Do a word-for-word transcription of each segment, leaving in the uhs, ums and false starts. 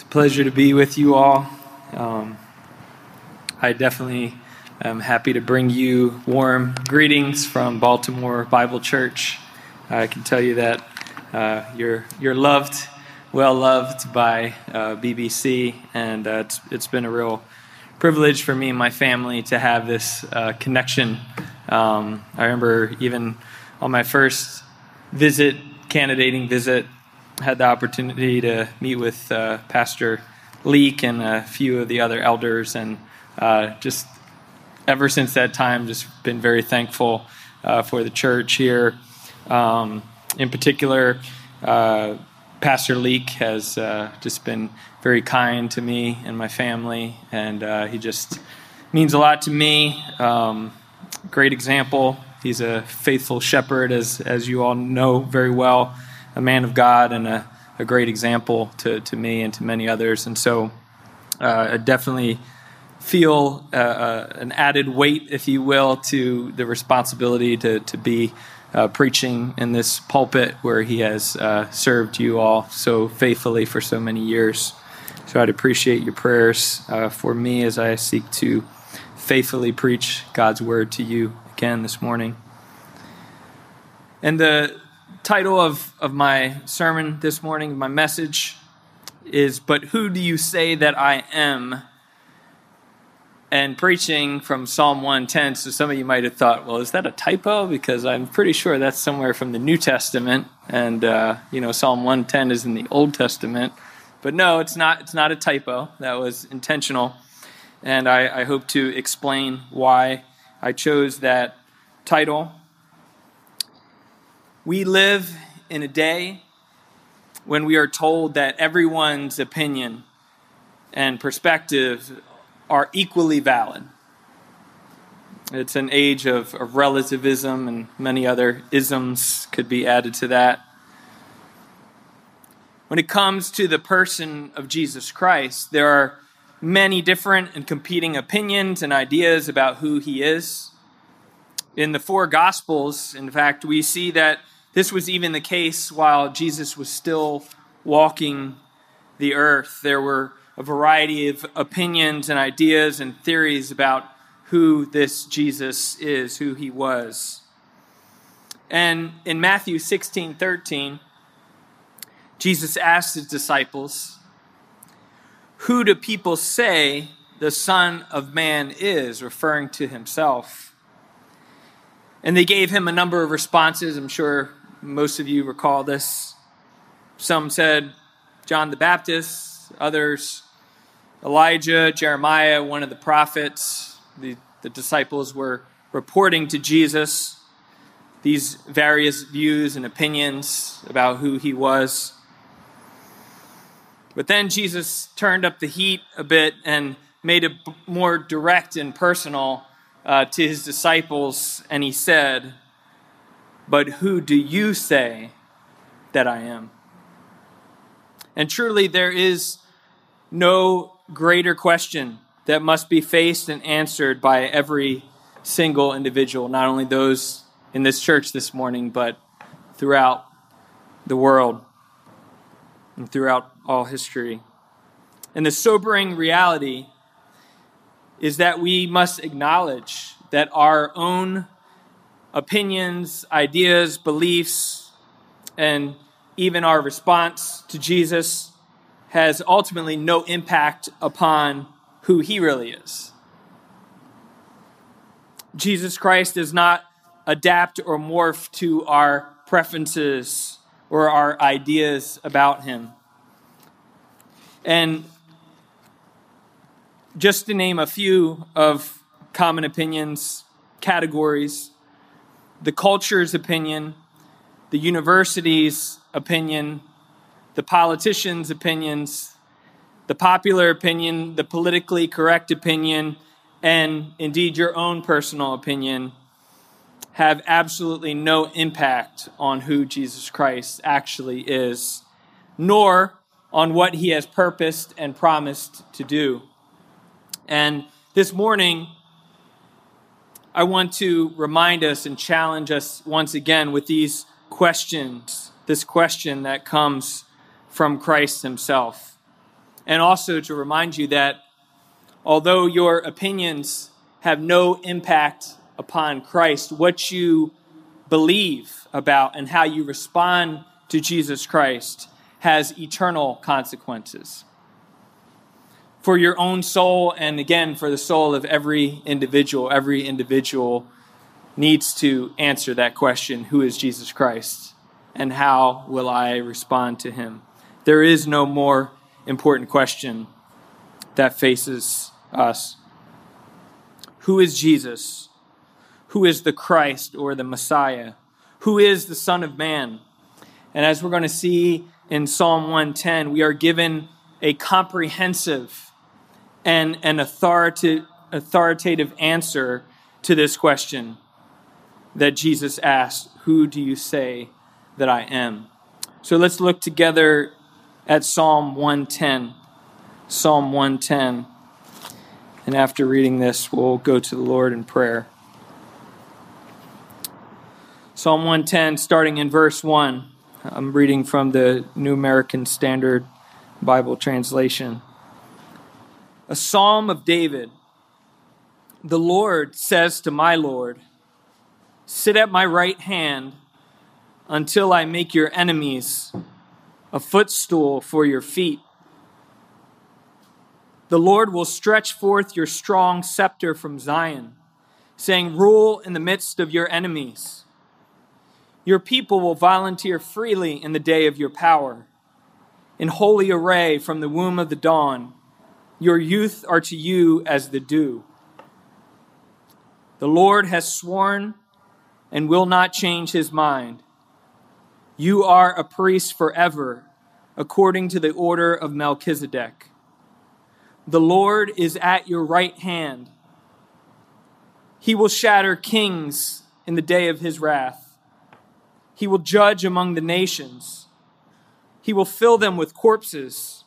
It's a pleasure to be with you all. Um, I definitely am happy to bring you warm greetings from Baltimore Bible Church. I can tell you that uh, you're you're loved, well loved by uh, B B C, and uh, it's it's been a real privilege for me and my family to have this uh, connection. Um, I remember even on my first visit, candidating visit, had the opportunity to meet with uh, Pastor Leek and a few of the other elders, and uh, just ever since that time, just been very thankful uh, for the church here. Um, in particular, uh, Pastor Leek has uh, just been very kind to me and my family, and uh, he just means a lot to me. Um, great example. He's a faithful shepherd, as as you all know very well. A man of God and a, a great example to, to me and to many others. And so uh, I definitely feel uh, uh, an added weight, if you will, to the responsibility to, to be uh, preaching in this pulpit where he has uh, served you all so faithfully for so many years. So I'd appreciate your prayers uh, for me as I seek to faithfully preach God's word to you again this morning. And the title of, of my sermon this morning, my message, is "But Who Do You Say That I Am?" And preaching from Psalm one ten, so some of you might have thought, well, is that a typo? Because I'm pretty sure that's somewhere from the New Testament, and uh, you know, Psalm one ten is in the Old Testament. But no, it's not, it's not a typo. That was intentional, and I, I hope to explain why I chose that title. We live in a day when we are told that everyone's opinion and perspective are equally valid. It's an age of, of relativism, and many other isms could be added to that. When it comes to the person of Jesus Christ, there are many different and competing opinions and ideas about who he is. In the four Gospels, in fact, we see that this was even the case while Jesus was still walking the earth. There were a variety of opinions and ideas and theories about who this Jesus is, who he was. And in Matthew sixteen thirteen, Jesus asked his disciples, "Who do people say the Son of Man is?" referring to himself. And they gave him a number of responses. I'm sure most of you recall this. Some said John the Baptist, others Elijah, Jeremiah, one of the prophets. The, the disciples were reporting to Jesus these various views and opinions about who he was. But then Jesus turned up the heat a bit and made it more direct and personal Uh, to his disciples, and he said, "But who do you say that I am?" And truly, there is no greater question that must be faced and answered by every single individual, not only those in this church this morning, but throughout the world and throughout all history. And the sobering reality is that we must acknowledge that our own opinions, ideas, beliefs, and even our response to Jesus has ultimately no impact upon who he really is. Jesus Christ does not adapt or morph to our preferences or our ideas about him. And just to name a few of common opinions, categories: the culture's opinion, the university's opinion, the politician's opinions, the popular opinion, the politically correct opinion, and indeed your own personal opinion have absolutely no impact on who Jesus Christ actually is, nor on what he has purposed and promised to do. And this morning, I want to remind us and challenge us once again with these questions, this question that comes from Christ himself. and also to remind you that although your opinions have no impact upon Christ, what you believe about and how you respond to Jesus Christ has eternal consequences for your own soul, and again, for the soul of every individual. Every individual needs to answer that question, who is Jesus Christ, and how will I respond to him? There is no more important question that faces us. Who is Jesus? Who is the Christ or the Messiah? Who is the Son of Man? And as we're going to see in Psalm one ten, we are given a comprehensive and an authorita- authoritative answer to this question that Jesus asked, who do you say that I am? So let's look together at Psalm one ten. Psalm one ten. And after reading this, we'll go to the Lord in prayer. Psalm one ten, starting in verse one. I'm reading from the New American Standard Bible translation. A psalm of David. The Lord says to my Lord, sit at my right hand until I make your enemies a footstool for your feet. The Lord will stretch forth your strong scepter from Zion, saying, rule in the midst of your enemies. Your people will volunteer freely in the day of your power. In holy array from the womb of the dawn, your youth are to you as the dew. The Lord has sworn and will not change his mind. You are a priest forever, according to the order of Melchizedek. The Lord is at your right hand. He will shatter kings in the day of his wrath. He will judge among the nations. He will fill them with corpses.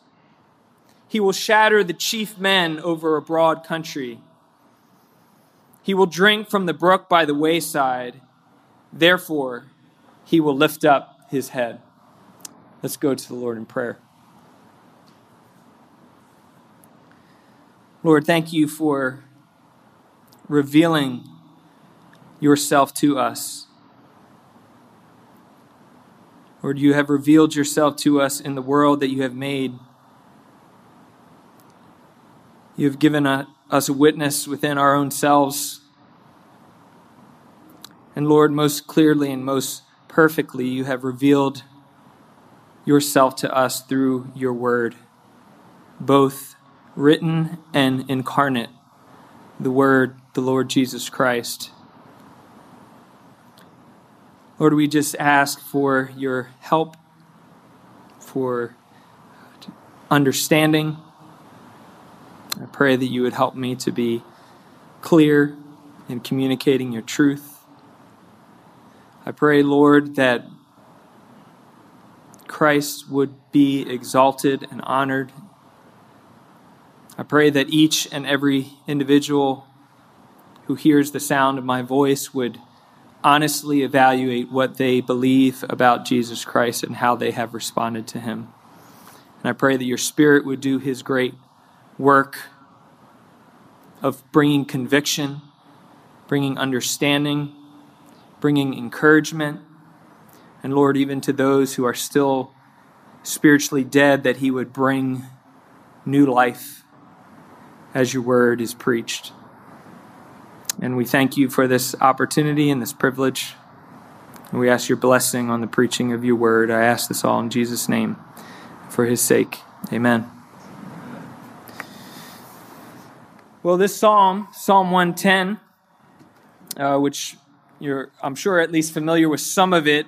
He will shatter the chief men over a broad country. He will drink from the brook by the wayside. Therefore, he will lift up his head. Let's go to the Lord in prayer. Lord, thank you for revealing yourself to us. Lord, you have revealed yourself to us in the world that you have made. You have given a, us a witness within our own selves. And Lord, most clearly and most perfectly, you have revealed yourself to us through your word, both written and incarnate, the word, the Lord Jesus Christ. Lord, we just ask for your help, for understanding. I pray that you would help me to be clear in communicating your truth. I pray, Lord, that Christ would be exalted and honored. I pray that each and every individual who hears the sound of my voice would honestly evaluate what they believe about Jesus Christ and how they have responded to him. And I pray that your Spirit would do his great work of bringing conviction, bringing understanding, bringing encouragement, and Lord, even to those who are still spiritually dead, that he would bring new life as your word is preached. And we thank you for this opportunity and this privilege. And we ask your blessing on the preaching of your word. I ask this all in Jesus' name, for his sake. Amen. Well, this psalm, Psalm one ten, uh, which you're, I'm sure, at least familiar with some of it,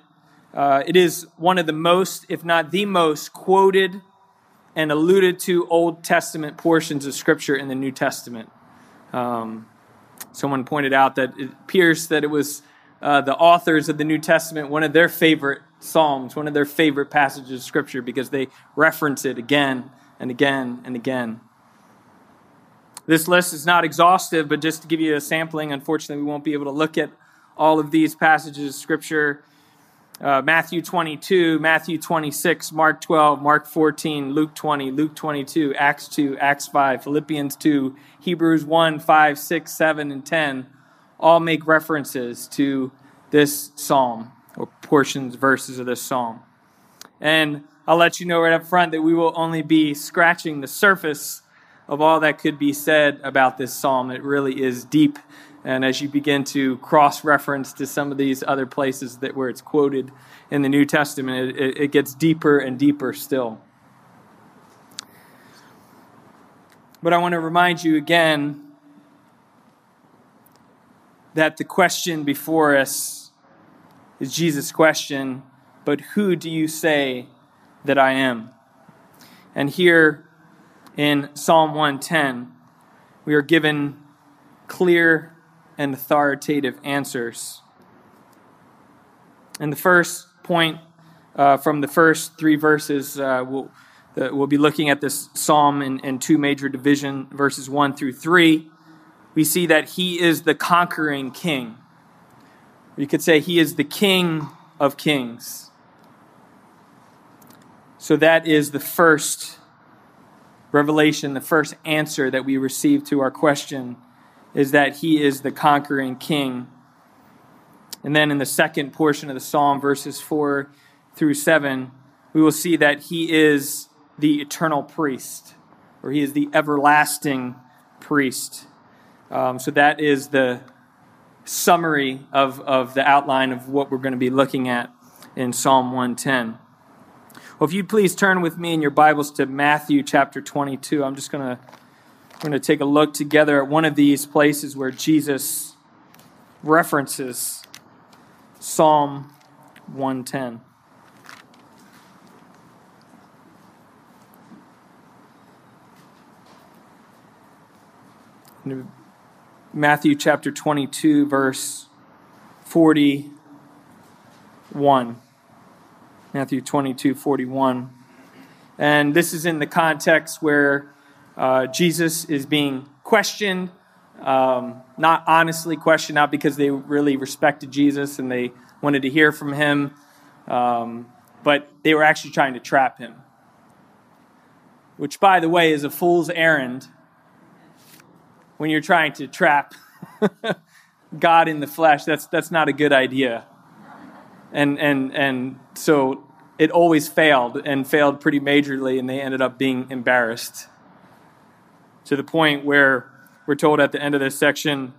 uh, it is one of the most, if not the most, quoted and alluded to Old Testament portions of Scripture in the New Testament. Um Someone pointed out that it appears that it was uh, the authors of the New Testament, one of their favorite psalms, one of their favorite passages of Scripture, because they reference it again and again and again. This list is not exhaustive, but just to give you a sampling, unfortunately, we won't be able to look at all of these passages of Scripture. uh, Matthew twenty-two, Matthew twenty-six, Mark twelve, Mark fourteen, Luke twenty, Luke twenty-two, Acts two, Acts five, Philippians two, Hebrews one, five, six, seven, and ten all make references to this psalm, or portions, verses of this psalm. And I'll let you know right up front that we will only be scratching the surface of all that could be said about this psalm. It really is deep. And as you begin to cross-reference to some of these other places that where it's quoted in the New Testament, it, it gets deeper and deeper still. But I want to remind you again that the question before us is Jesus' question, but who do you say that I am? And here in Psalm one ten, we are given clear and authoritative answers. And the first point uh, from the first three verses, uh, we'll, uh, we'll be looking at this psalm in, in two major division, verses one through three. We see that he is the conquering king. You could say he is the king of kings. So that is the first revelation, the first answer that we receive to our question, is that he is the conquering king. And then in the second portion of the psalm, verses four through seven, we will see that he is the eternal priest, or he is the everlasting priest. Um, so that is the summary of, of the outline of what we're going to be looking at in Psalm one ten. Well, if you'd please turn with me in your Bibles to Matthew chapter twenty-two. I'm just going to We're going to take a look together at one of these places where Jesus references Psalm one ten. Matthew chapter twenty-two, verse forty-one. Matthew twenty-two, forty-one. And this is in the context where Uh, Jesus is being questioned, um, not honestly questioned, not because they really respected Jesus and they wanted to hear from him, um, but they were actually trying to trap him, which, by the way, is a fool's errand when you're trying to trap God in the flesh. That's that's not a good idea, and and and so it always failed, and failed pretty majorly, and they ended up being embarrassed, to the point where we're told at the end of this section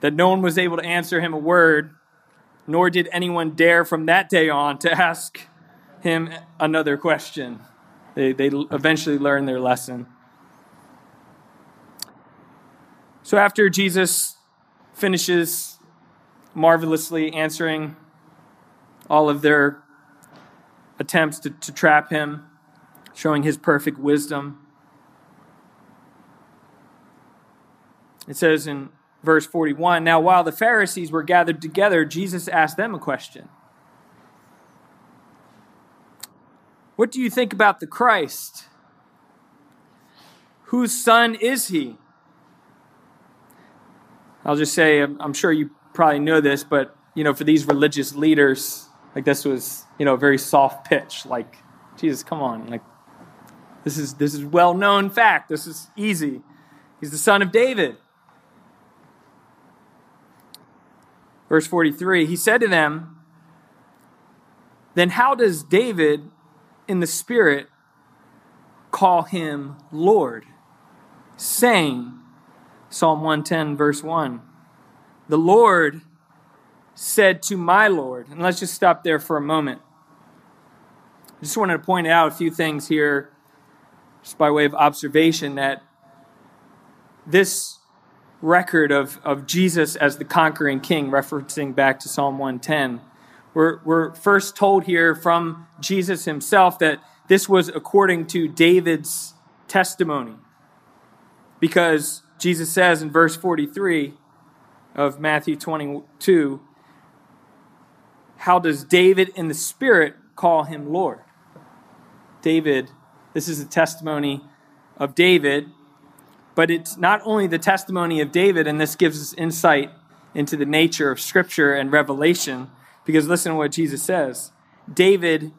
that no one was able to answer him a word, nor did anyone dare from that day on to ask him another question. They, they eventually learned their lesson. So after Jesus finishes marvelously answering all of their attempts to, to trap him, showing his perfect wisdom, it says in verse forty-one, "Now while the Pharisees were gathered together, Jesus asked them a question. What do you think about the Christ? Whose son is he?" I'll just say, I'm sure you probably know this, but, you know, for these religious leaders, like, this was, you know, a very soft pitch. Like, Jesus, come on. Like, this is, this is well-known fact. This is easy. He's the son of David. Verse forty-three, he said to them, "Then how does David in the Spirit call him Lord, saying," Psalm one ten, verse one, "The Lord said to my Lord." And let's just stop there for a moment. I just wanted to point out a few things here, just by way of observation, that this record of, of Jesus as the conquering king, referencing back to Psalm one ten, we're, we're first told here from Jesus himself that this was according to David's testimony. Because Jesus says in verse forty-three of Matthew twenty-two, "How does David in the Spirit call him Lord?" David, this is a testimony of David. But it's not only the testimony of David, and this gives us insight into the nature of Scripture and Revelation, Because listen to what Jesus says. David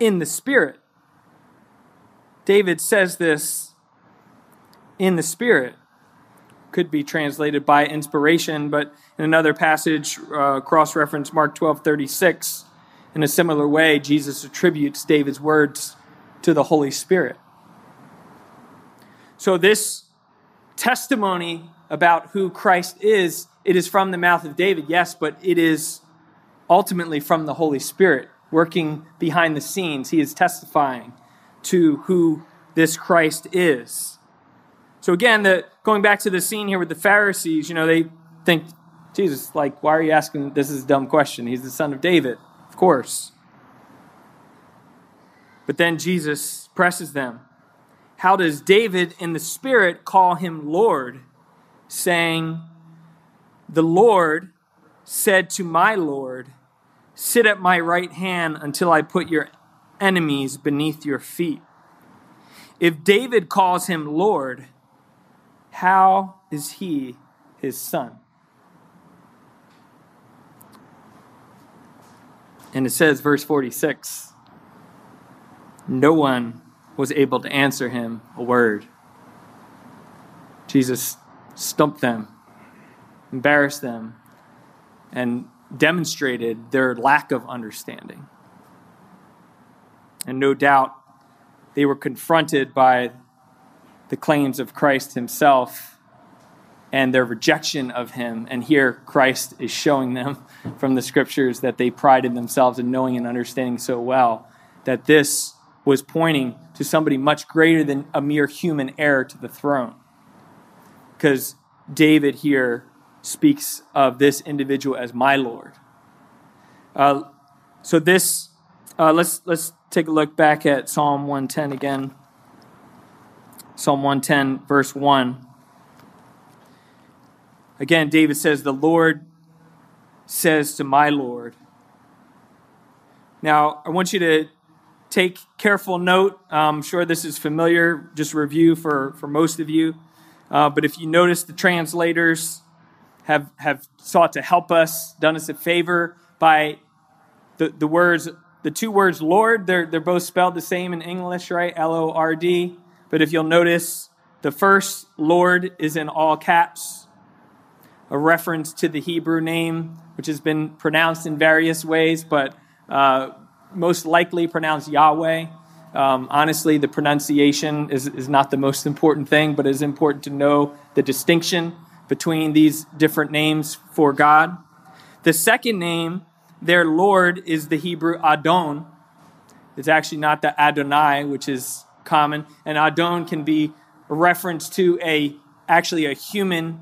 in the Spirit. David says this in the Spirit. Could be translated by inspiration, but in another passage, uh, cross-reference Mark twelve thirty-six. In a similar way, Jesus attributes David's words to the Holy Spirit. So this testimony about who Christ is, it is from the mouth of David, yes, but it is ultimately from the Holy Spirit working behind the scenes. He is testifying to who this Christ is. So again, the, going back to the scene here with the Pharisees, you know, they think, Jesus, like, why are you asking? This is a dumb question. He's the son of David, of course. But then Jesus presses them. How does David in the Spirit call him Lord, saying, the Lord said to my Lord, sit at my right hand until I put your enemies beneath your feet. If David calls him Lord, how is he his son? And it says, verse forty-six, no one was able to answer him a word. Jesus stumped them, embarrassed them, and demonstrated their lack of understanding. And no doubt, they were confronted by the claims of Christ himself and their rejection of him. And here, Christ is showing them from the scriptures that they prided themselves in knowing and understanding so well, that this was pointing to somebody much greater than a mere human heir to the throne. Because David here speaks of this individual as my Lord. Uh, so this, uh, let's let's take a look back at Psalm one ten again. Psalm one ten, verse one. Again, David says, the Lord says to my Lord. Now, I want you to take careful note. I'm sure this is familiar, just review for, for most of you. Uh, but if you notice, the translators have have sought to help us, done us a favor by the, the words, the two words Lord, they're, they're both spelled the same in English, right? L O R D. But if you'll notice, the first Lord is in all caps, a reference to the Hebrew name, which has been pronounced in various ways, but uh most likely pronounced Yahweh. Um, honestly, the pronunciation is, is not the most important thing, but it is important to know the distinction between these different names for God. The second name, their Lord, is the Hebrew Adon. It's actually not the Adonai, which is common. And Adon can be a reference to a actually a human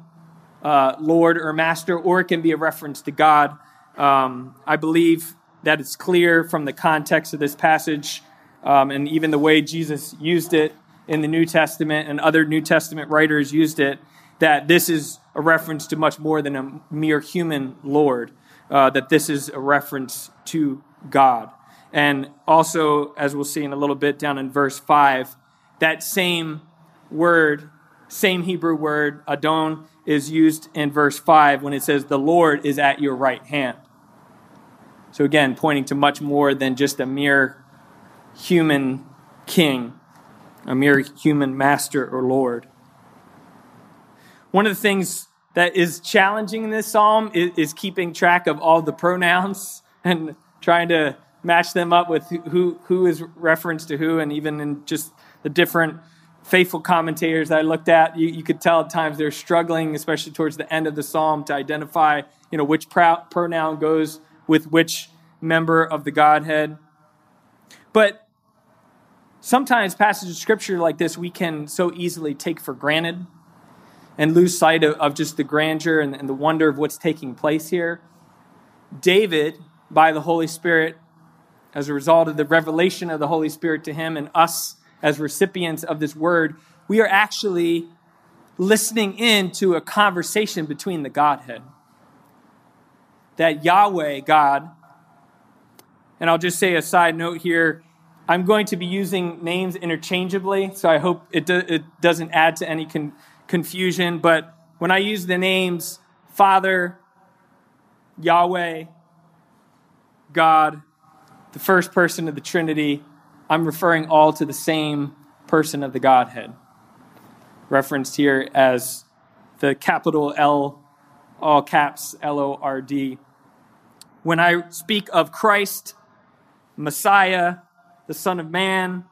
uh, Lord or master, or it can be a reference to God. Um, I believe that it's clear from the context of this passage um, and even the way Jesus used it in the New Testament and other New Testament writers used it, that this is a reference to much more than a mere human Lord, uh, that this is a reference to God. And also, as we'll see in a little bit down in verse five, that same word, same Hebrew word, Adon, is used in verse five when it says, the Lord is at your right hand. So again, pointing to much more than just a mere human king, a mere human master or Lord. One of the things that is challenging in this psalm is, is keeping track of all the pronouns and trying to match them up with who, who is referenced to who, and even in just the different faithful commentators that I looked at, you, you could tell at times they're struggling, especially towards the end of the psalm, to identify, you know, which pro- pronoun goes with which member of the Godhead. But sometimes passages of Scripture like this we can so easily take for granted and lose sight of, of just the grandeur and, and the wonder of what's taking place here. David, by the Holy Spirit, as a result of the revelation of the Holy Spirit to him and us as recipients of this word, we are actually listening in to a conversation between the Godhead. That Yahweh, God, and I'll just say a side note here, I'm going to be using names interchangeably, so I hope it, do, it doesn't add to any con- confusion, but when I use the names Father, Yahweh, God, the first person of the Trinity, I'm referring all to the same person of the Godhead, referenced here as the capital L, all caps, L O R D. When I speak of Christ, Messiah, the Son of Man,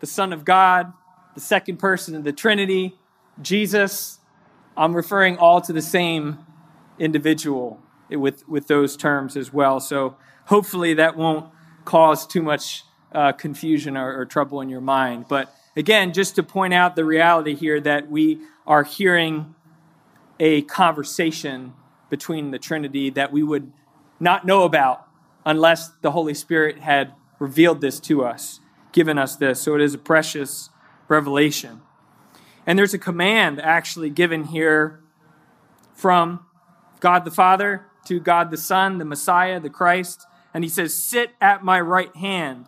the Son of God, the second person of the Trinity, Jesus, I'm referring all to the same individual with, with those terms as well. So hopefully that won't cause too much uh, confusion or, or trouble in your mind. But again, just to point out the reality here that we are hearing a conversation between the Trinity that we would not know about unless the Holy Spirit had revealed this to us, given us this. So it is a precious revelation. And there's a command actually given here from God the Father to God the Son, the Messiah, the Christ. And he says, sit at my right hand.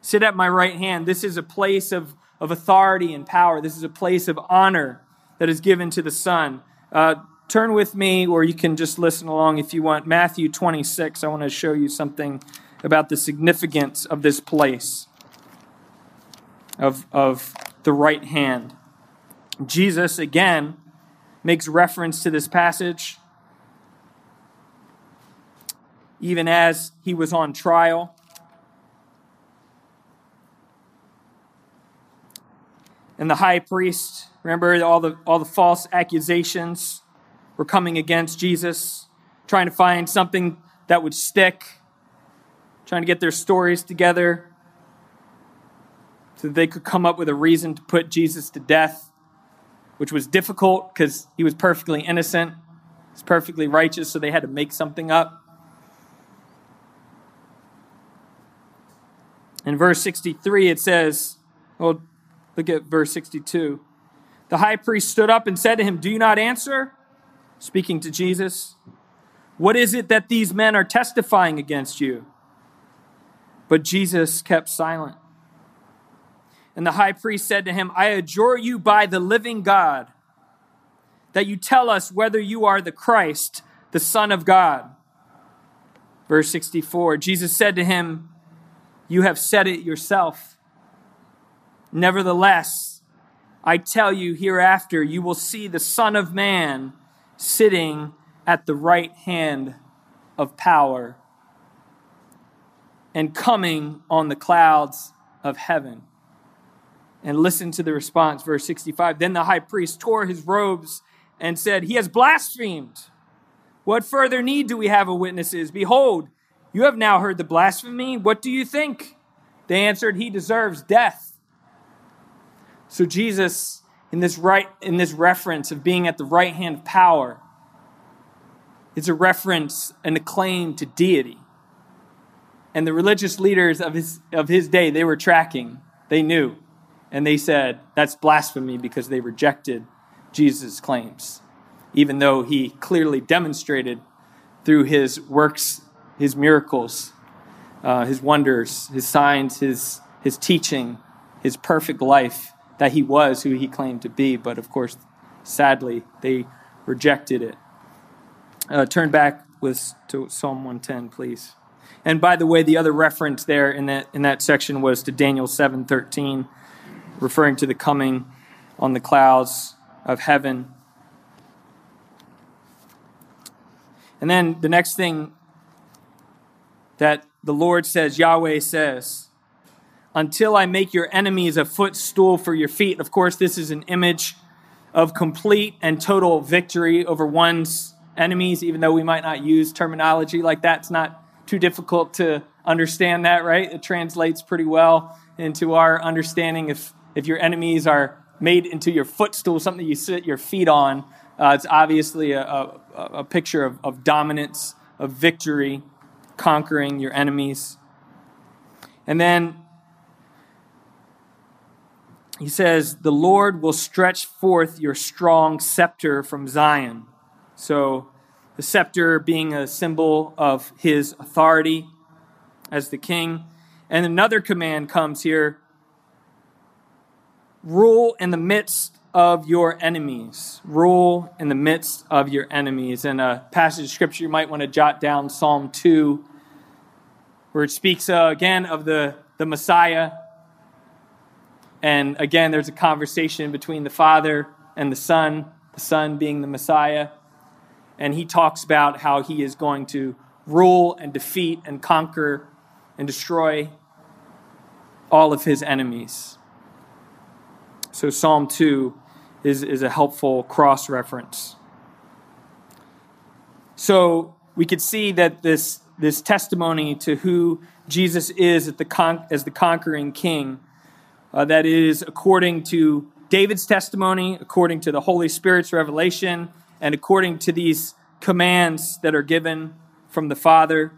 Sit at my right hand. This is a place of, of authority and power. This is a place of honor that is given to the Son. Uh, turn with me, or you can just listen along if you want. Matthew twenty-six, I want to show you something about the significance of this place of, of the right hand. Jesus, again, makes reference to this passage. Even as he was on trial. And the high priest, remember all the all the false accusations were coming against Jesus, trying to find something that would stick, trying to get their stories together so that they could come up with a reason to put Jesus to death, which was difficult because he was perfectly innocent, he was perfectly righteous, so they had to make something up. In verse sixty-three, it says, well, look at verse sixty-two. The high priest stood up and said to him, do you not answer? Speaking to Jesus, what is it that these men are testifying against you? But Jesus kept silent. And the high priest said to him, I adjure you by the living God that you tell us whether you are the Christ, the Son of God. Verse sixty-four, Jesus said to him, you have said it yourself. Nevertheless, I tell you, hereafter you will see the Son of Man sitting at the right hand of power and coming on the clouds of heaven. And listen to the response, verse sixty-five. Then the high priest tore his robes and said, he has blasphemed. What further need do we have of witnesses? Behold, you have now heard the blasphemy. What do you think? They answered, he deserves death. So Jesus, in this right, in this reference of being at the right hand of power, is a reference and a claim to deity. And the religious leaders of his, of his day, they were tracking. They knew. And they said, that's blasphemy, because they rejected Jesus' claims, even though he clearly demonstrated through his works, his miracles, uh, his wonders, his signs, his his teaching, his perfect life, that he was who he claimed to be. But of course, sadly, they rejected it. Uh, turn back with to Psalm one ten, please. And by the way, the other reference there in that in that section was to Daniel seven thirteen, referring to the coming on the clouds of heaven. And then the next thing that the Lord says, Yahweh says, until I make your enemies a footstool for your feet. Of course, this is an image of complete and total victory over one's enemies, even though we might not use terminology like that. It's not too difficult to understand that, right? It translates pretty well into our understanding. If, if your enemies are made into your footstool, something you sit your feet on, uh, it's obviously a, a, a picture of, of dominance, of victory, conquering your enemies. And then he says, the Lord will stretch forth your strong scepter from Zion. So the scepter being a symbol of his authority as the king. And another command comes here. Rule in the midst of your enemies. Rule in the midst of your enemies. And a passage of scripture you might want to jot down, Psalm two, where it speaks uh, again of the, the Messiah. And again, there's a conversation between the Father and the Son, the Son being the Messiah. And he talks about how he is going to rule and defeat and conquer and destroy all of his enemies. So Psalm two is, is a helpful cross-reference. So we could see that this, this testimony to who Jesus is at the con- as the conquering king, uh, that is according to David's testimony, according to the Holy Spirit's revelation, and according to these commands that are given from the Father.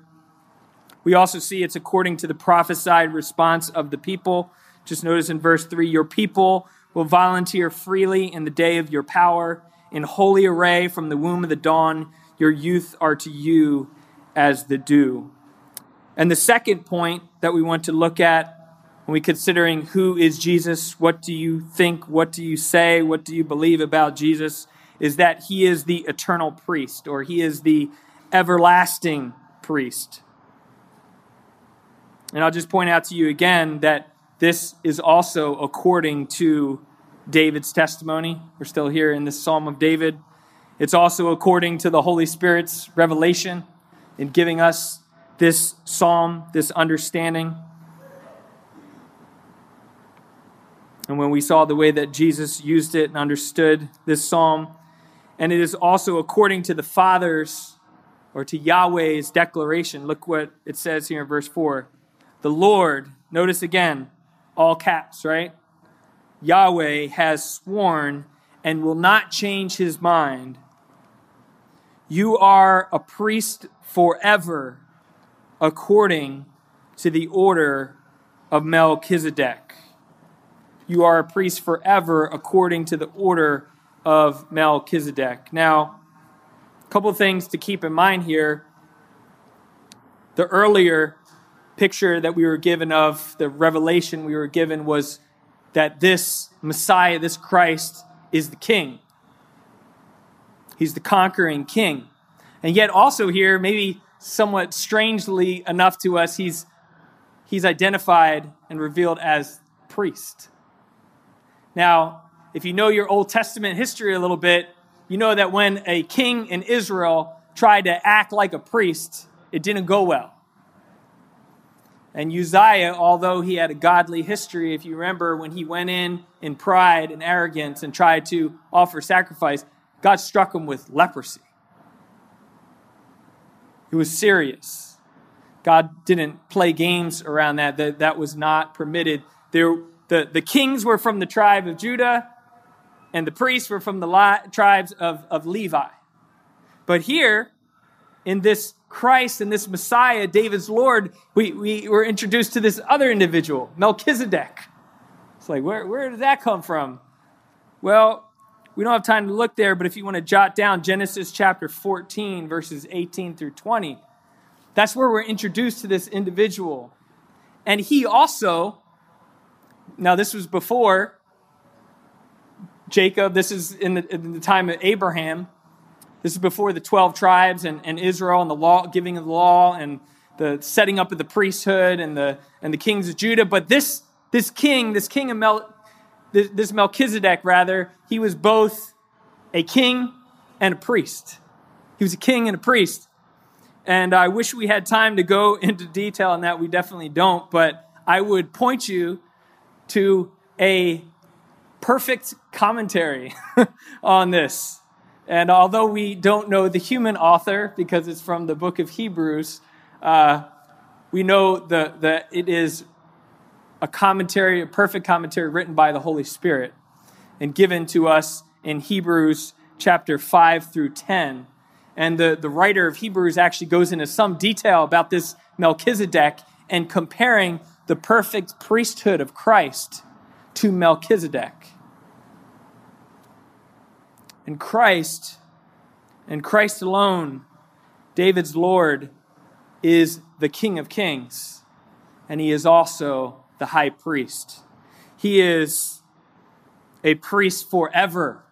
We also see it's according to the prophesied response of the people. Just notice in verse three, your people will volunteer freely in the day of your power. In holy array from the womb of the dawn, your youth are to you as the dew. And the second point that we want to look at when we're considering who is Jesus, what do you think, what do you say, what do you believe about Jesus, is that he is the eternal priest, or he is the everlasting priest. And I'll just point out to you again that this is also according to David's testimony. We're still here in this Psalm of David. It's also according to the Holy Spirit's revelation in giving us this psalm, this understanding. And when we saw the way that Jesus used it and understood this psalm, and it is also according to the Father's, or to Yahweh's declaration. Look what it says here in verse four. The Lord, notice again, all caps, right? Yahweh has sworn and will not change his mind. You are a priest forever according to the order of Melchizedek. You are a priest forever according to the order of Melchizedek. Now, a couple of things to keep in mind here. The earlier picture that we were given of the revelation we were given was that this Messiah, this Christ, is the king. He's the conquering king. And yet also here, maybe somewhat strangely enough to us, he's, he's identified and revealed as priest. Now, if you know your Old Testament history a little bit, you know that when a king in Israel tried to act like a priest, it didn't go well. And Uzziah, although he had a godly history, if you remember, when he went in in pride and arrogance and tried to offer sacrifice, God struck him with leprosy. It was serious. God didn't play games around that. That, that was not permitted. There, the, the kings were from the tribe of Judah, and the priests were from the li- tribes of, of Levi. But here, in this Christ and this Messiah, David's Lord, we, we were introduced to this other individual, Melchizedek. It's like, where, where did that come from? Well, we don't have time to look there, but if you want to jot down Genesis chapter fourteen, verses eighteen through twenty, that's where we're introduced to this individual. And he also, now this was before Jacob, this is in the, in the time of Abraham. This is before the twelve tribes and, and Israel and the law, giving of the law and the setting up of the priesthood and the and the kings of Judah. But this this king, this king of Mel, this, this Melchizedek rather, he was both a king and a priest. He was a king and a priest. And I wish we had time to go into detail on that. We definitely don't. But I would point you to a perfect commentary on this. And although we don't know the human author, because it's from the book of Hebrews, uh, we know that the, it is a commentary, a perfect commentary written by the Holy Spirit and given to us in Hebrews chapter five through ten. And the, the writer of Hebrews actually goes into some detail about this Melchizedek and comparing the perfect priesthood of Christ to Melchizedek. And Christ, and Christ alone, David's Lord, is the King of Kings, and he is also the high priest. He is a priest forever.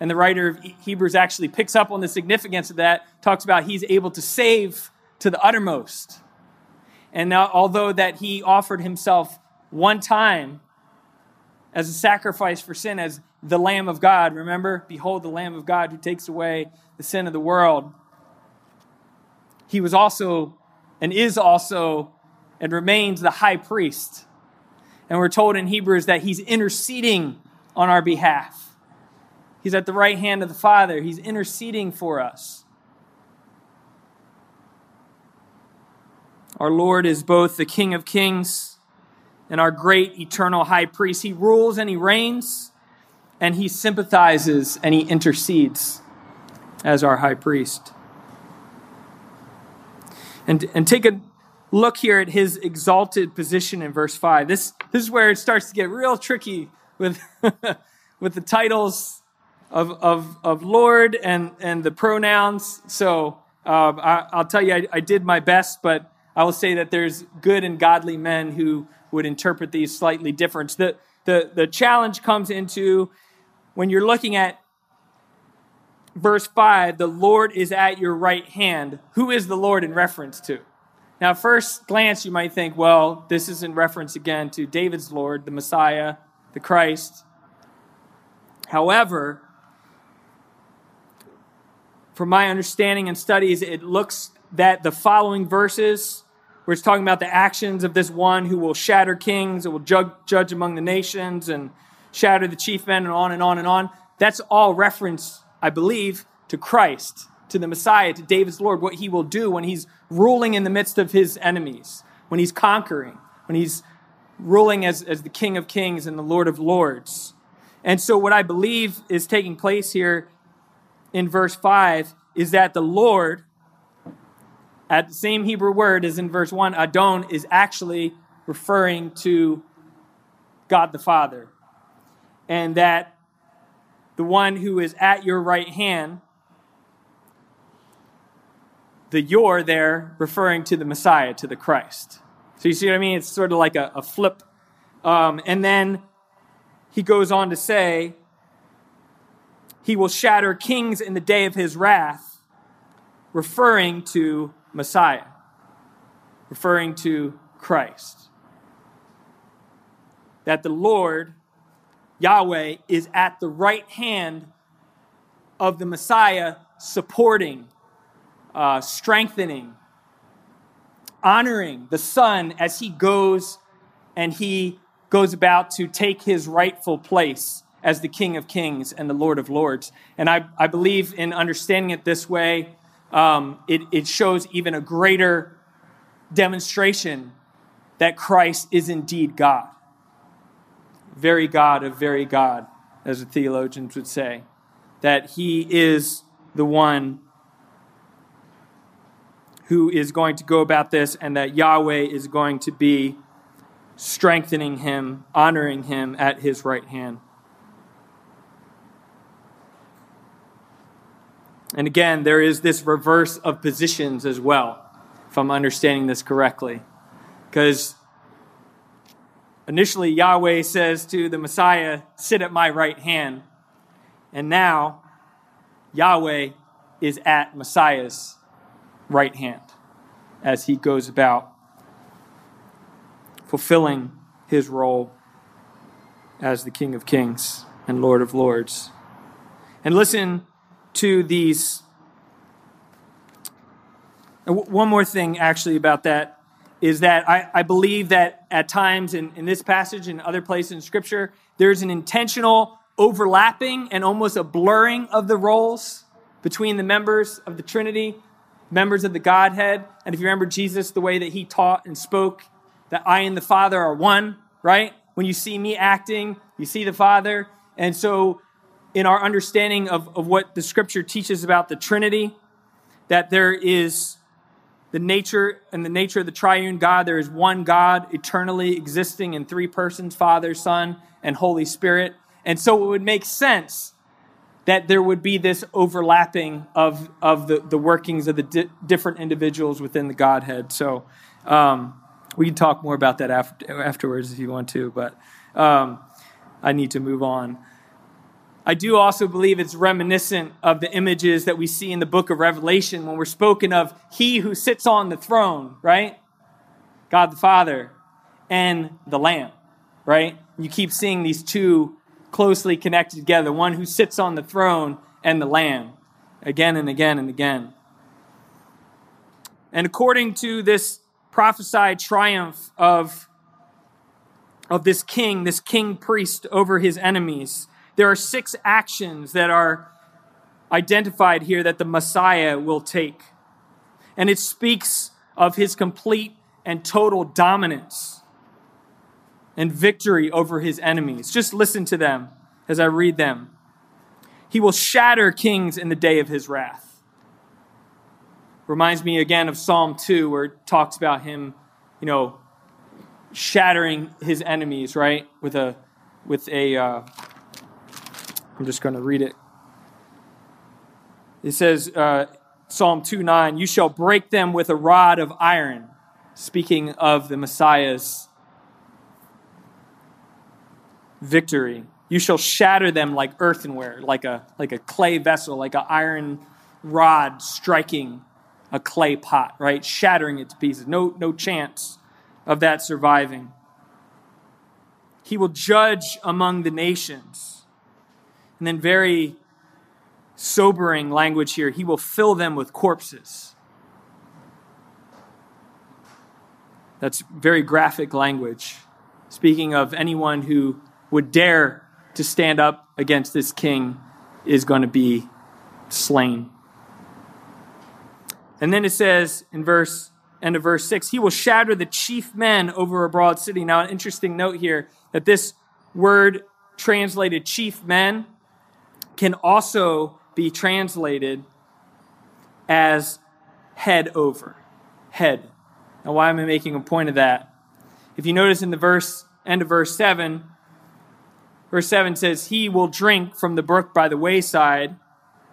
And the writer of Hebrews actually picks up on the significance of that, talks about he's able to save to the uttermost. And now, although that he offered himself one time as a sacrifice for sin, as the Lamb of God, remember, behold the Lamb of God who takes away the sin of the world. He was also and is also and remains the high priest. And we're told in Hebrews that he's interceding on our behalf. He's at the right hand of the Father. He's interceding for us. Our Lord is both the King of Kings and our great eternal high priest. He rules and he reigns, and he sympathizes and he intercedes as our high priest. And, and take a look here at his exalted position in verse five. This, this is where it starts to get real tricky with, with the titles of, of, of Lord and, and the pronouns. So um, I, I'll tell you, I, I did my best, but I will say that there's good and godly men who would interpret these slightly different. The, the, the challenge comes into when you're looking at verse five, the Lord is at your right hand. Who is the Lord in reference to? Now, at first glance, you might think, well, this is in reference again to David's Lord, the Messiah, the Christ. However, from my understanding and studies, it looks that the following verses, where it's talking about the actions of this one who will shatter kings, who will jug- judge among the nations and shatter the chief men and on and on and on, that's all reference, I believe, to Christ, to the Messiah, to David's Lord, what he will do when he's ruling in the midst of his enemies, when he's conquering, when he's ruling as, as the King of Kings and the Lord of Lords. And so what I believe is taking place here in verse five is that the Lord, at the same Hebrew word as in verse one, Adon, is actually referring to God the Father, and that the one who is at your right hand, the your there referring to the Messiah, to the Christ. So you see what I mean? It's sort of like a, a flip. Um, and then he goes on to say, he will shatter kings in the day of his wrath, referring to Messiah, referring to Christ. That the Lord, Yahweh, is at the right hand of the Messiah, supporting, uh, strengthening, honoring the Son as he goes and he goes about to take his rightful place as the King of Kings and the Lord of Lords. And I, I believe in understanding it this way, um, it, it shows even a greater demonstration that Christ is indeed God. Very God of very God, as the theologians would say, that he is the one who is going to go about this, and that Yahweh is going to be strengthening him, honoring him at his right hand. And again, there is this reverse of positions as well, if I'm understanding this correctly, because initially, Yahweh says to the Messiah, sit at my right hand. And now, Yahweh is at Messiah's right hand as he goes about fulfilling his role as the King of Kings and Lord of Lords. And listen to these. One more thing, actually, about that. Is that I, I believe that at times in, in this passage and other places in Scripture, there's an intentional overlapping and almost a blurring of the roles between the members of the Trinity, members of the Godhead. And if you remember Jesus, the way that he taught and spoke, that I and the Father are one, right? When you see me acting, you see the Father. And so in our understanding of, of what the Scripture teaches about the Trinity, that there is the nature and the nature of the triune God, there is one God eternally existing in three persons, Father, Son, and Holy Spirit. And so it would make sense that there would be this overlapping of, of the, the workings of the di- different individuals within the Godhead. So um, we can talk more about that after, afterwards if you want to, but um, I need to move on. I do also believe it's reminiscent of the images that we see in the book of Revelation when we're spoken of he who sits on the throne, right? God the Father, and the Lamb, right? You keep seeing these two closely connected together, one who sits on the throne and the Lamb, again and again and again. And according to this prophesied triumph of, of this king, this king priest over his enemies, there are six actions that are identified here that the Messiah will take. And it speaks of his complete and total dominance and victory over his enemies. Just listen to them as I read them. He will shatter kings in the day of his wrath. Reminds me again of Psalm two, where it talks about him, you know, shattering his enemies, right? With a, with a, uh, I'm just going to read it. It says, uh, Psalm two nine, you shall break them with a rod of iron. Speaking of the Messiah's victory, you shall shatter them like earthenware, like a like a clay vessel, like an iron rod striking a clay pot, right? Shattering it to pieces. No, no chance of that surviving. He will judge among the nations. And then very sobering language here. He will fill them with corpses. That's very graphic language. Speaking of anyone who would dare to stand up against this king is going to be slain. And then it says in verse, end of verse six, he will shatter the chief men over a broad city. Now, an interesting note here that this word translated chief men can also be translated as head over, head. Now, why am I making a point of that? If you notice in the verse, end of verse seven, verse seven says, he will drink from the brook by the wayside.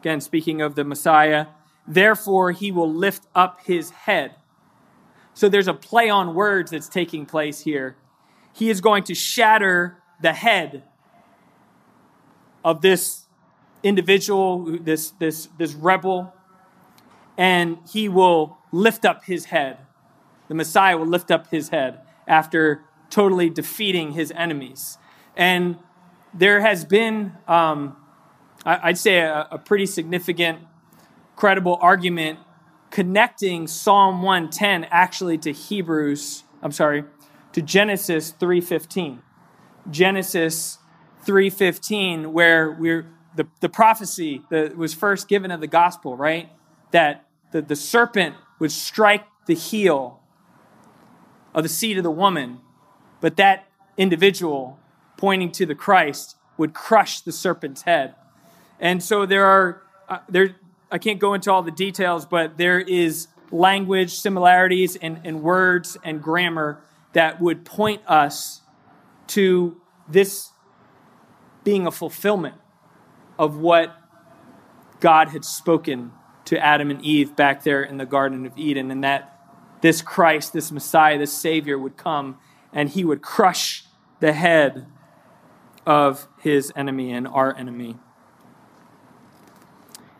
Again, speaking of the Messiah. Therefore, he will lift up his head. So there's a play on words that's taking place here. He is going to shatter the head of this individual, this, this, this rebel, and he will lift up his head. The Messiah will lift up his head after totally defeating his enemies. And there has been, um, I'd say, a, a pretty significant, credible argument connecting Psalm one ten actually to Hebrews, I'm sorry, to Genesis three fifteen. Genesis three fifteen, where we're the, the prophecy that was first given of the gospel, right? That the, the serpent would strike the heel of the seed of the woman, but that individual pointing to the Christ would crush the serpent's head. And so there are, uh, there. I can't go into all the details, but there is language similarities in, in words and grammar that would point us to this being a fulfillment of what God had spoken to Adam and Eve back there in the Garden of Eden, and that this Christ, this Messiah, this Savior would come and he would crush the head of his enemy and our enemy.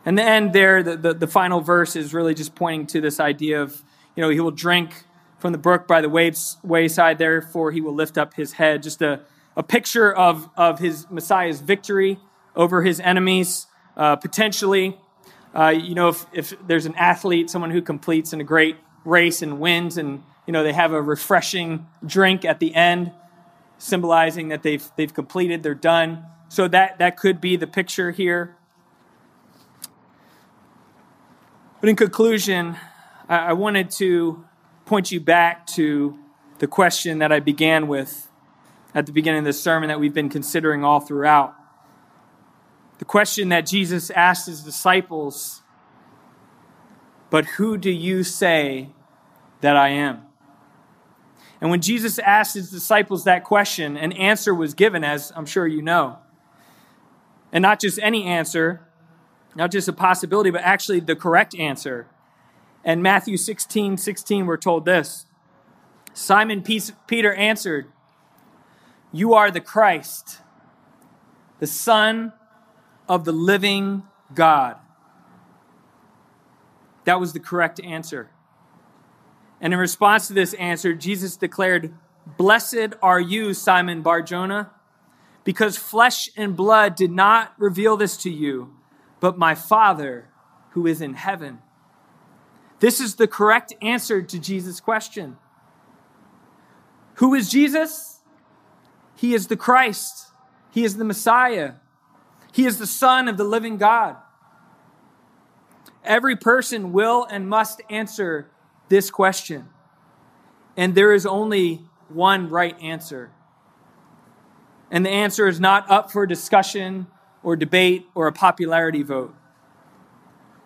And the end there, the, the, the final verse is really just pointing to this idea of, you know, he will drink from the brook by the waves, wayside, therefore he will lift up his head. Just a, a picture of, of his Messiah's victory over his enemies, uh, potentially. Uh, you know, if, if there's an athlete, someone who completes in a great race and wins, and you know they have a refreshing drink at the end, symbolizing that they've they've completed, they're done. So that that could be the picture here. But in conclusion, I, I wanted to point you back to the question that I began with at the beginning of this sermon that we've been considering all throughout. The question that Jesus asked his disciples: but who do you say that I am? And when Jesus asked his disciples that question, an answer was given, as I'm sure you know. And not just any answer, not just a possibility, but actually the correct answer. And Matthew sixteen sixteen, we're told this. Simon Peter answered, "You are the Christ, the Son of the living God." That was the correct answer. And in response to this answer, Jesus declared, "Blessed are you, Simon Bar Jonah, because flesh and blood did not reveal this to you, but my Father who is in heaven." This is the correct answer to Jesus' question. Who is Jesus? He is the Christ. He is the Messiah. He is the Son of the living God. Every person will and must answer this question. And there is only one right answer. And the answer is not up for discussion or debate or a popularity vote.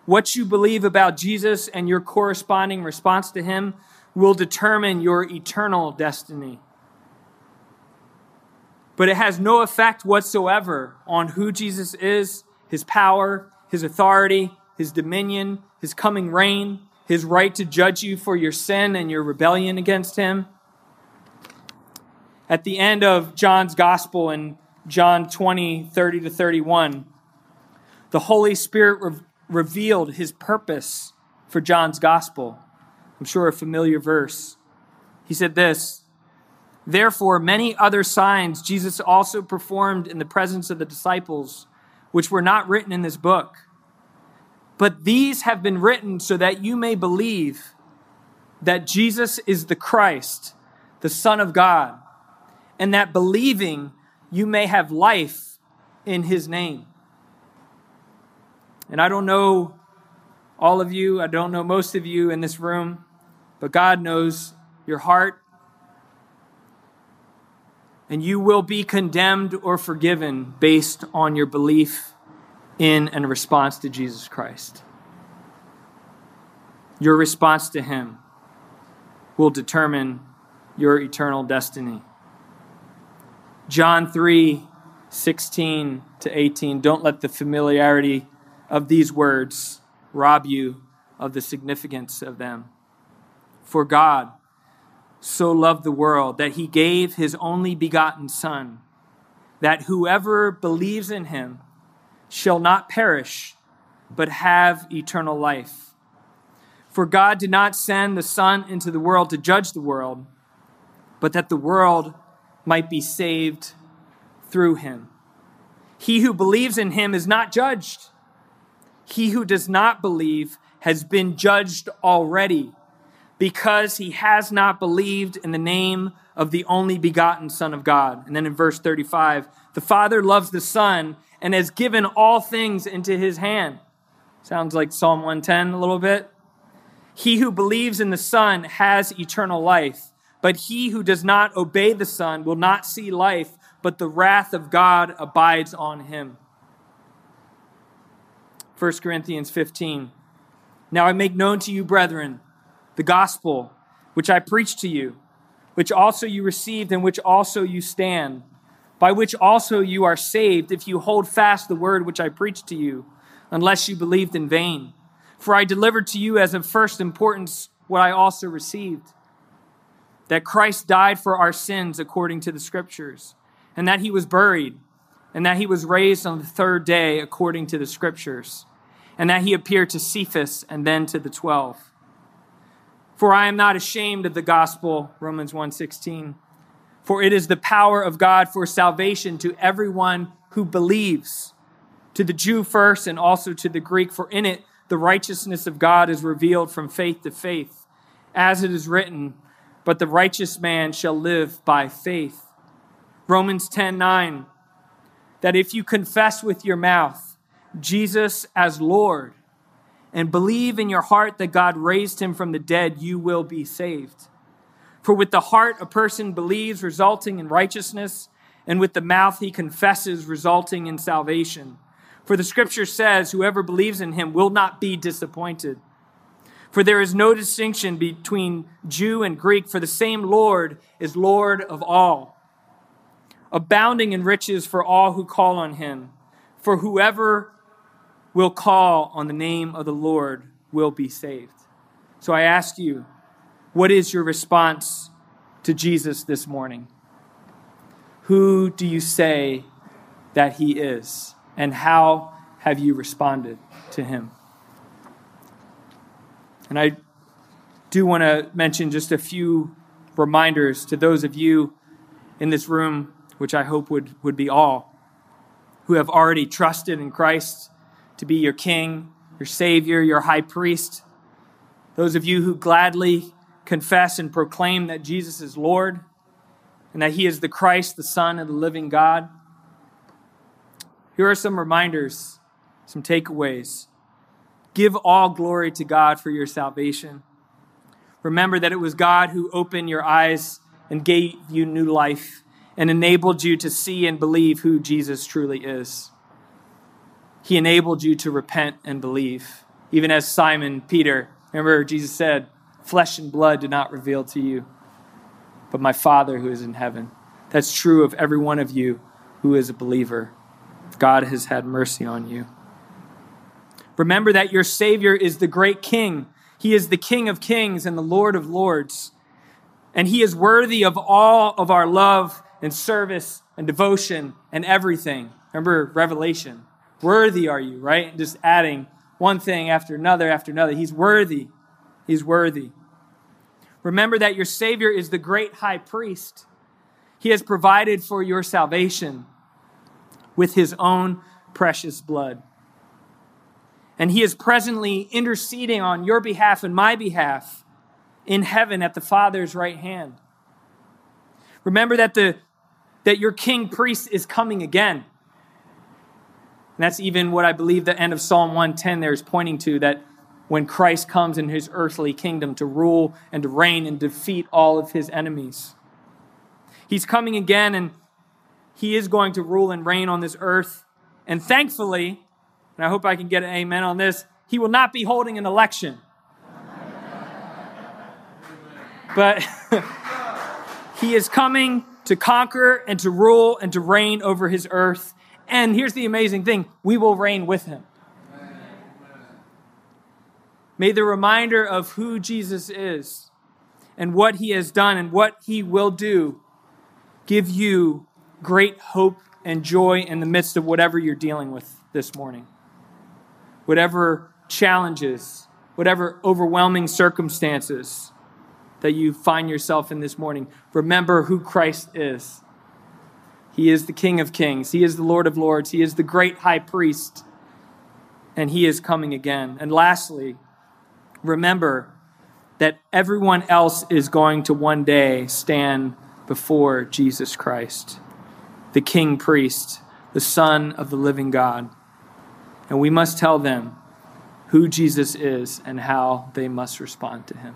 What you believe about Jesus and your corresponding response to him will determine your eternal destiny. But it has no effect whatsoever on who Jesus is, his power, his authority, his dominion, his coming reign, his right to judge you for your sin and your rebellion against him. At the end of John's gospel in John twenty, thirty to thirty-one, the Holy Spirit re- revealed his purpose for John's gospel. I'm sure a familiar verse. He said this, "Therefore, many other signs Jesus also performed in the presence of the disciples, which were not written in this book. But these have been written so that you may believe that Jesus is the Christ, the Son of God, and that believing you may have life in his name." And I don't know all of you, I don't know most of you in this room, but God knows your heart. And you will be condemned or forgiven based on your belief in and response to Jesus Christ. Your response to him will determine your eternal destiny. John three, sixteen to eighteen. Don't let the familiarity of these words rob you of the significance of them. For God so loved the world that he gave his only begotten Son, that whoever believes in him shall not perish, but have eternal life. For God did not send the Son into the world to judge the world, but that the world might be saved through him. He who believes in him is not judged. He who does not believe has been judged already, because he has not believed in the name of the only begotten Son of God. And then in verse thirty-five, the Father loves the Son and has given all things into his hand. Sounds like Psalm one ten a little bit. He who believes in the Son has eternal life, but he who does not obey the Son will not see life, but the wrath of God abides on him. First Corinthians fifteen. Now I make known to you, brethren, the gospel which I preached to you, which also you received, in which also you stand, by which also you are saved, if you hold fast the word which I preached to you, unless you believed in vain. For I delivered to you as of first importance what I also received, that Christ died for our sins according to the Scriptures, and that he was buried, and that he was raised on the third day according to the Scriptures, and that he appeared to Cephas and then to the twelve. For I am not ashamed of the gospel, Romans one sixteen. For it is the power of God for salvation to everyone who believes, to the Jew first and also to the Greek. For in it, the righteousness of God is revealed from faith to faith, as it is written, but the righteous man shall live by faith. Romans ten nine, that if you confess with your mouth Jesus as Lord and believe in your heart that God raised him from the dead, you will be saved. For with the heart a person believes, resulting in righteousness, and with the mouth he confesses, resulting in salvation. For the Scripture says, whoever believes in him will not be disappointed. For there is no distinction between Jew and Greek, for the same Lord is Lord of all, abounding in riches for all who call on him. For whoever will call on the name of the Lord will be saved. So I ask you, what is your response to Jesus this morning? Who do you say that he is? And how have you responded to him? And I do want to mention just a few reminders to those of you in this room, which I hope would, would be all, who have already trusted in Christ to be your King, your Savior, your High Priest. Those of you who gladly confess and proclaim that Jesus is Lord and that He is the Christ, the Son of the living God. Here are some reminders, some takeaways. Give all glory to God for your salvation. Remember that it was God who opened your eyes and gave you new life and enabled you to see and believe who Jesus truly is. He enabled you to repent and believe. Even as Simon Peter, remember Jesus said, "Flesh and blood did not reveal to you, but my Father who is in heaven." That's true of every one of you who is a believer. God has had mercy on you. Remember that your Savior is the great King. He is the King of kings and the Lord of lords. And He is worthy of all of our love and service and devotion and everything. Remember Revelation. Worthy are you, right? Just adding one thing after another after another. He's worthy. He's worthy. Remember that your Savior is the great high priest. He has provided for your salvation with His own precious blood. And He is presently interceding on your behalf and my behalf in heaven at the Father's right hand. Remember that the that your King Priest is coming again. And that's even what I believe the end of Psalm one ten there is pointing to, that when Christ comes in His earthly kingdom to rule and to reign and defeat all of His enemies. He's coming again, and He is going to rule and reign on this earth. And thankfully, and I hope I can get an amen on this, He will not be holding an election. But He is coming to conquer and to rule and to reign over His earth. And here's the amazing thing, we will reign with Him. Amen. May the reminder of who Jesus is and what He has done and what He will do give you great hope and joy in the midst of whatever you're dealing with this morning. Whatever challenges, whatever overwhelming circumstances that you find yourself in this morning, remember who Christ is. He is the King of kings. He is the Lord of lords. He is the great high priest. And He is coming again. And lastly, remember that everyone else is going to one day stand before Jesus Christ, the King Priest, the Son of the living God. And we must tell them who Jesus is and how they must respond to Him.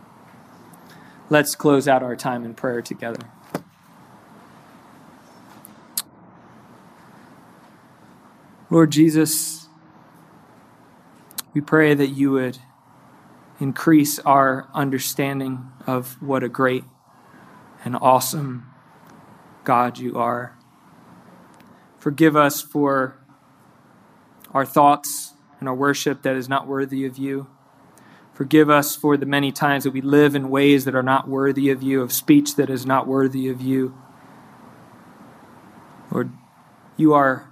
Let's close out our time in prayer together. Lord Jesus, we pray that You would increase our understanding of what a great and awesome God You are. Forgive us for our thoughts and our worship that is not worthy of You. Forgive us for the many times that we live in ways that are not worthy of You, of speech that is not worthy of You. Lord, You are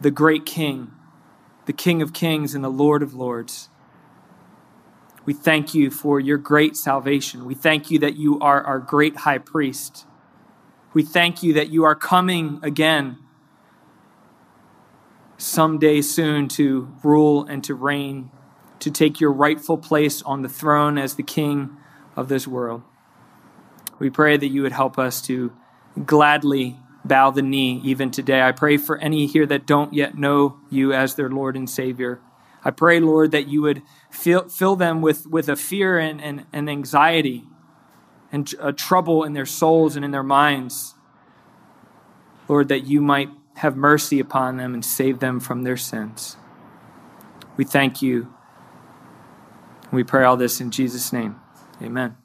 the great King, the King of kings and the Lord of lords. We thank You for Your great salvation. We thank You that You are our great high priest. We thank You that You are coming again someday soon to rule and to reign, to take Your rightful place on the throne as the King of this world. We pray that You would help us to gladly bow the knee even today. I pray for any here that don't yet know You as their Lord and Savior. I pray, Lord, that You would fill, fill them with, with a fear and, and, and anxiety and a trouble in their souls and in their minds. Lord, that You might have mercy upon them and save them from their sins. We thank You. We pray all this in Jesus' name. Amen.